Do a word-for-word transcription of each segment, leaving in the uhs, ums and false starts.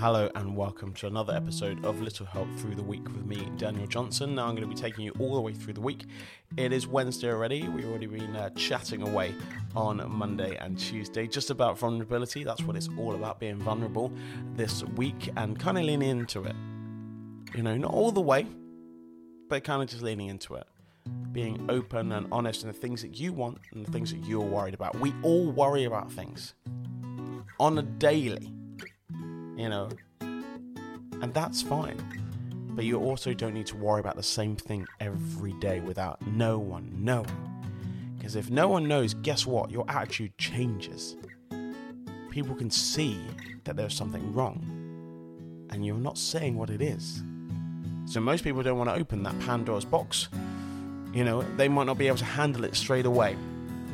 Hello and welcome to another episode of Little Help Through the Week with me, Daniel Johnson. Now I'm going to be taking you all the way through the week. It is Wednesday already. We've already been uh, chatting away on Monday and Tuesday just about vulnerability. That's what it's all about, being vulnerable this week and kind of leaning into it. You know, not all the way, but kind of just leaning into it. Being open and honest in the things that you want and the things that you're worried about. We all worry about things on a daily. You know, and that's fine. But you also don't need to worry about the same thing every day without no one knowing. Because if no one knows, guess what? Your attitude changes. People can see that there's something wrong, and you're not saying what it is. So most people don't want to open that Pandora's box. You know, they might not be able to handle it straight away.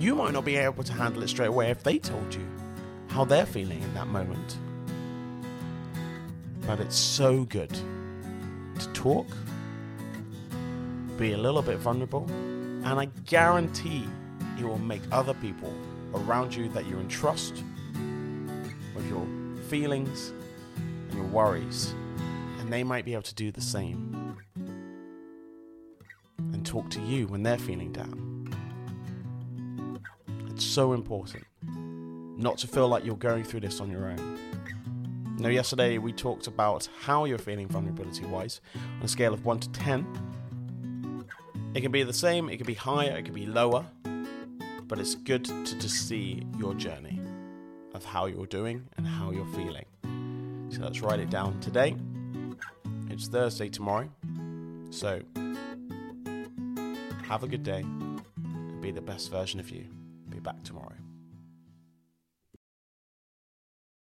You might not be able to handle it straight away if they told you how they're feeling in that moment. But it's so good to talk, be a little bit vulnerable, and I guarantee it will make other people around you that you entrust with your feelings and your worries, and they might be able to do the same and talk to you when they're feeling down. It's so important not to feel like you're going through this on your own. Now, yesterday we talked about how you're feeling vulnerability-wise on a scale of one to ten. It can be the same, it can be higher, it can be lower, but it's good to just see your journey of how you're doing and how you're feeling. So let's write it down today. It's Thursday tomorrow, so have a good day and be the best version of you. Be back tomorrow.